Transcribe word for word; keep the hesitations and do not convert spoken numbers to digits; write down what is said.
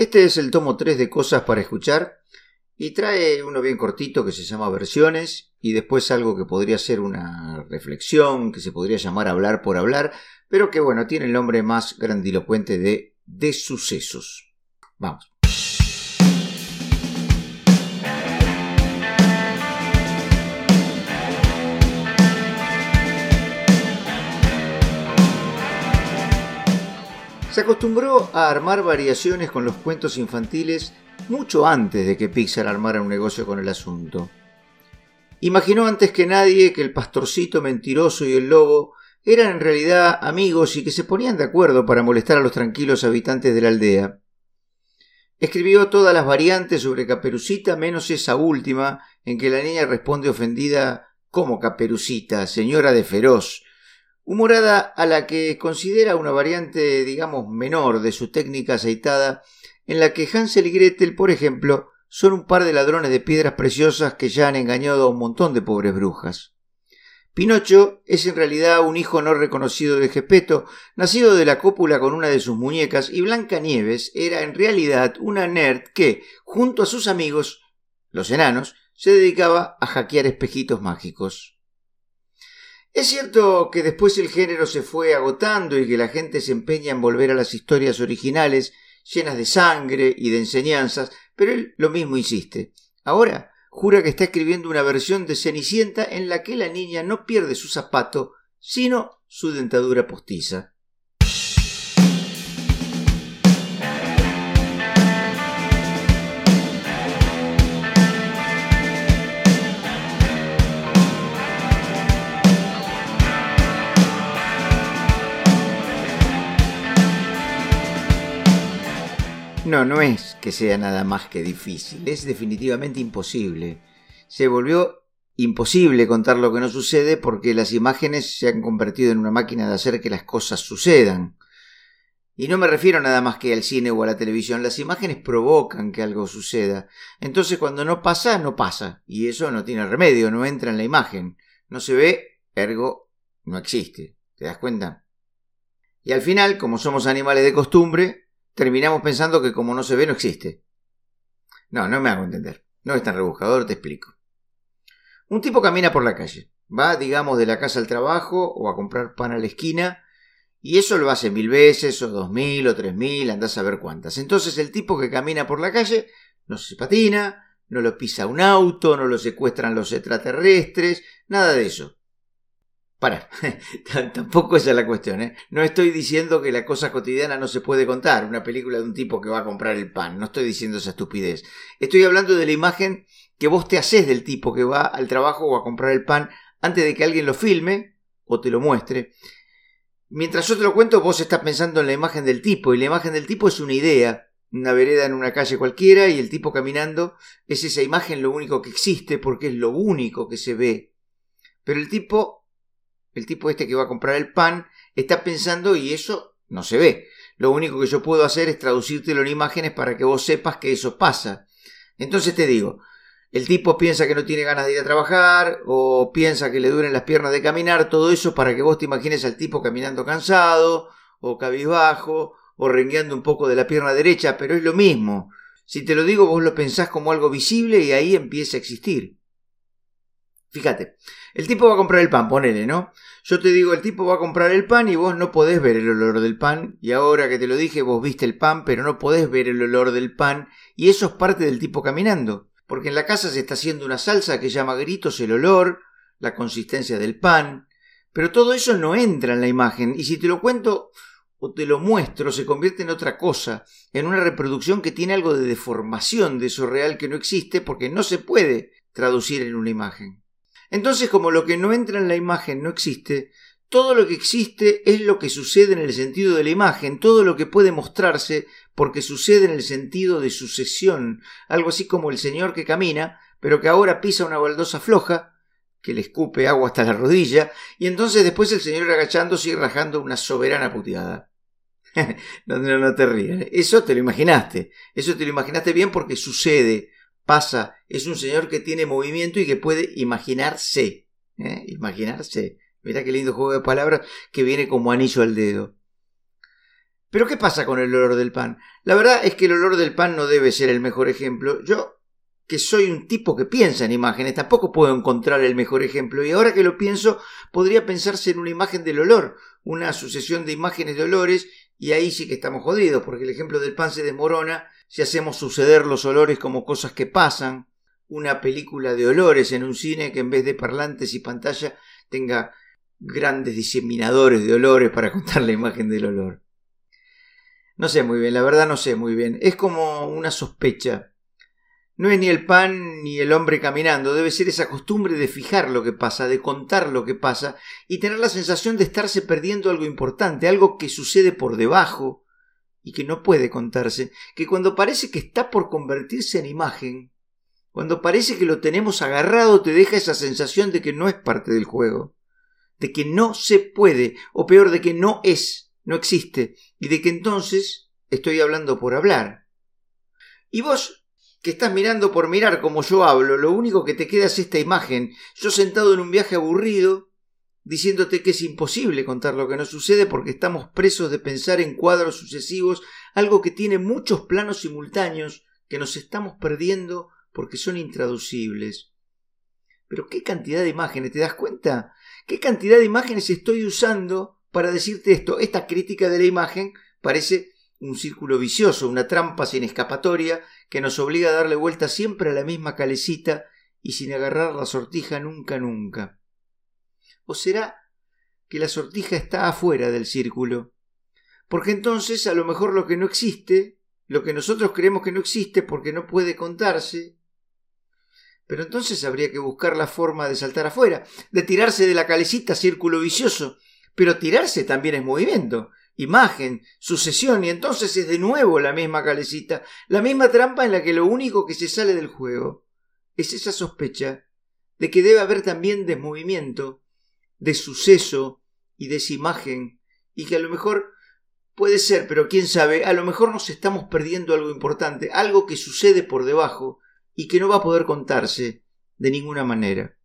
Este es el tomo tres de Cosas para Escuchar y trae uno bien cortito que se llama Versiones y después algo que podría ser una reflexión, que se podría llamar Hablar por Hablar, pero que bueno, tiene el nombre más grandilocuente de Dessucesos. Vamos. Se acostumbró a armar variaciones con los cuentos infantiles mucho antes de que Pixar armara un negocio con el asunto. Imaginó antes que nadie que el pastorcito mentiroso y el lobo eran en realidad amigos y que se ponían de acuerdo para molestar a los tranquilos habitantes de la aldea. Escribió todas las variantes sobre Caperucita menos esa última en que la niña responde ofendida como Caperucita, señora de Feroz, humorada a la que considera una variante, digamos, menor de su técnica aceitada, en la que Hansel y Gretel, por ejemplo, son un par de ladrones de piedras preciosas que ya han engañado a un montón de pobres brujas. Pinocho es en realidad un hijo no reconocido de Geppetto, nacido de la cópula con una de sus muñecas, y Blancanieves era en realidad una nerd que, junto a sus amigos, los enanos, se dedicaba a hackear espejitos mágicos. Es cierto que después el género se fue agotando y que la gente se empeña en volver a las historias originales, llenas de sangre y de enseñanzas, pero él lo mismo insiste. Ahora jura que está escribiendo una versión de Cenicienta en la que la niña no pierde su zapato, sino su dentadura postiza. No, no es que sea nada más que difícil, es definitivamente imposible. Se volvió imposible contar lo que no sucede porque las imágenes se han convertido en una máquina de hacer que las cosas sucedan. Y no me refiero nada más que al cine o a la televisión, las imágenes provocan que algo suceda. Entonces cuando no pasa, no pasa. Y eso no tiene remedio, no entra en la imagen. No se ve, ergo, no existe. ¿Te das cuenta? Y al final, como somos animales de costumbre, terminamos pensando que como no se ve, no existe. No, no me hago entender. No es tan rebuscador, te explico. Un tipo camina por la calle. Va, digamos, de la casa al trabajo o a comprar pan a la esquina. Y eso lo hace mil veces, o dos mil, o tres mil, andás a ver cuántas. Entonces el tipo que camina por la calle no se patina, no lo pisa un auto, no lo secuestran los extraterrestres, nada de eso. Pará, tampoco esa es la cuestión, ¿eh? No estoy diciendo que la cosa cotidiana no se puede contar, una película de un tipo que va a comprar el pan, no estoy diciendo esa estupidez. Estoy hablando de la imagen que vos te hacés del tipo que va al trabajo o a comprar el pan antes de que alguien lo filme o te lo muestre. Mientras yo te lo cuento, vos estás pensando en la imagen del tipo, y la imagen del tipo es una idea, una vereda en una calle cualquiera, y el tipo caminando es esa imagen lo único que existe porque es lo único que se ve. Pero el tipo... El tipo este que va a comprar el pan está pensando y eso no se ve. Lo único que yo puedo hacer es traducírtelo en imágenes para que vos sepas que eso pasa. Entonces te digo, el tipo piensa que no tiene ganas de ir a trabajar o piensa que le duelen las piernas de caminar, todo eso para que vos te imagines al tipo caminando cansado o cabizbajo o rengueando un poco de la pierna derecha, pero es lo mismo. Si te lo digo vos lo pensás como algo visible y ahí empieza a existir. Fíjate, el tipo va a comprar el pan, ponele, ¿no? Yo te digo, el tipo va a comprar el pan y vos no podés ver el olor del pan. Y ahora que te lo dije, vos viste el pan, pero no podés ver el olor del pan. Y eso es parte del tipo caminando. Porque en la casa se está haciendo una salsa que llama gritos el olor, la consistencia del pan. Pero todo eso no entra en la imagen. Y si te lo cuento o te lo muestro, se convierte en otra cosa. En una reproducción que tiene algo de deformación de eso real que no existe porque no se puede traducir en una imagen. Entonces, como lo que no entra en la imagen no existe, todo lo que existe es lo que sucede en el sentido de la imagen, todo lo que puede mostrarse porque sucede en el sentido de sucesión, algo así como el señor que camina, pero que ahora pisa una baldosa floja, que le escupe agua hasta la rodilla, y entonces después el señor agachándose y rajando una soberana puteada. no, no, no te rías, eso te lo imaginaste, eso te lo imaginaste bien porque sucede. Pasa, es un señor que tiene movimiento y que puede imaginarse, ¿eh? Imaginarse. Mirá qué lindo juego de palabras que viene como anillo al dedo. Pero ¿qué pasa con el olor del pan? La verdad es que el olor del pan no debe ser el mejor ejemplo. Yo, que soy un tipo que piensa en imágenes, tampoco puedo encontrar el mejor ejemplo. Y ahora que lo pienso, podría pensarse en una imagen del olor, una sucesión de imágenes de olores, y ahí sí que estamos jodidos, porque el ejemplo del pan se desmorona si hacemos suceder los olores como cosas que pasan. Una película de olores en un cine que en vez de parlantes y pantalla tenga grandes diseminadores de olores para contar la imagen del olor. No sé muy bien, la verdad no sé muy bien. Es como una sospecha. No es ni el pan ni el hombre caminando. Debe ser esa costumbre de fijar lo que pasa, de contar lo que pasa y tener la sensación de estarse perdiendo algo importante, algo que sucede por debajo y que no puede contarse, que cuando parece que está por convertirse en imagen, cuando parece que lo tenemos agarrado, te deja esa sensación de que no es parte del juego, de que no se puede, o peor, de que no es. No existe, y de que entonces estoy hablando por hablar. Y vos, que estás mirando por mirar como yo hablo, lo único que te queda es esta imagen, yo sentado en un viaje aburrido, diciéndote que es imposible contar lo que nos sucede porque estamos presos de pensar en cuadros sucesivos, algo que tiene muchos planos simultáneos que nos estamos perdiendo porque son intraducibles. Pero ¿qué cantidad de imágenes? ¿Te das cuenta? ¿Qué cantidad de imágenes estoy usando para decirte esto? Esta crítica de la imagen parece un círculo vicioso, una trampa sin escapatoria que nos obliga a darle vuelta siempre a la misma calecita y sin agarrar la sortija nunca nunca. ¿O será que la sortija está afuera del círculo? Porque entonces a lo mejor lo que no existe, lo que nosotros creemos que no existe porque no puede contarse, pero entonces habría que buscar la forma de saltar afuera, de tirarse de la calecita, círculo vicioso. Pero tirarse también es movimiento, imagen, sucesión, y entonces es de nuevo la misma calecita, la misma trampa en la que lo único que se sale del juego es esa sospecha de que debe haber también desmovimiento, desuceso y desimagen, y que a lo mejor puede ser, pero quién sabe, a lo mejor nos estamos perdiendo algo importante, algo que sucede por debajo y que no va a poder contarse de ninguna manera.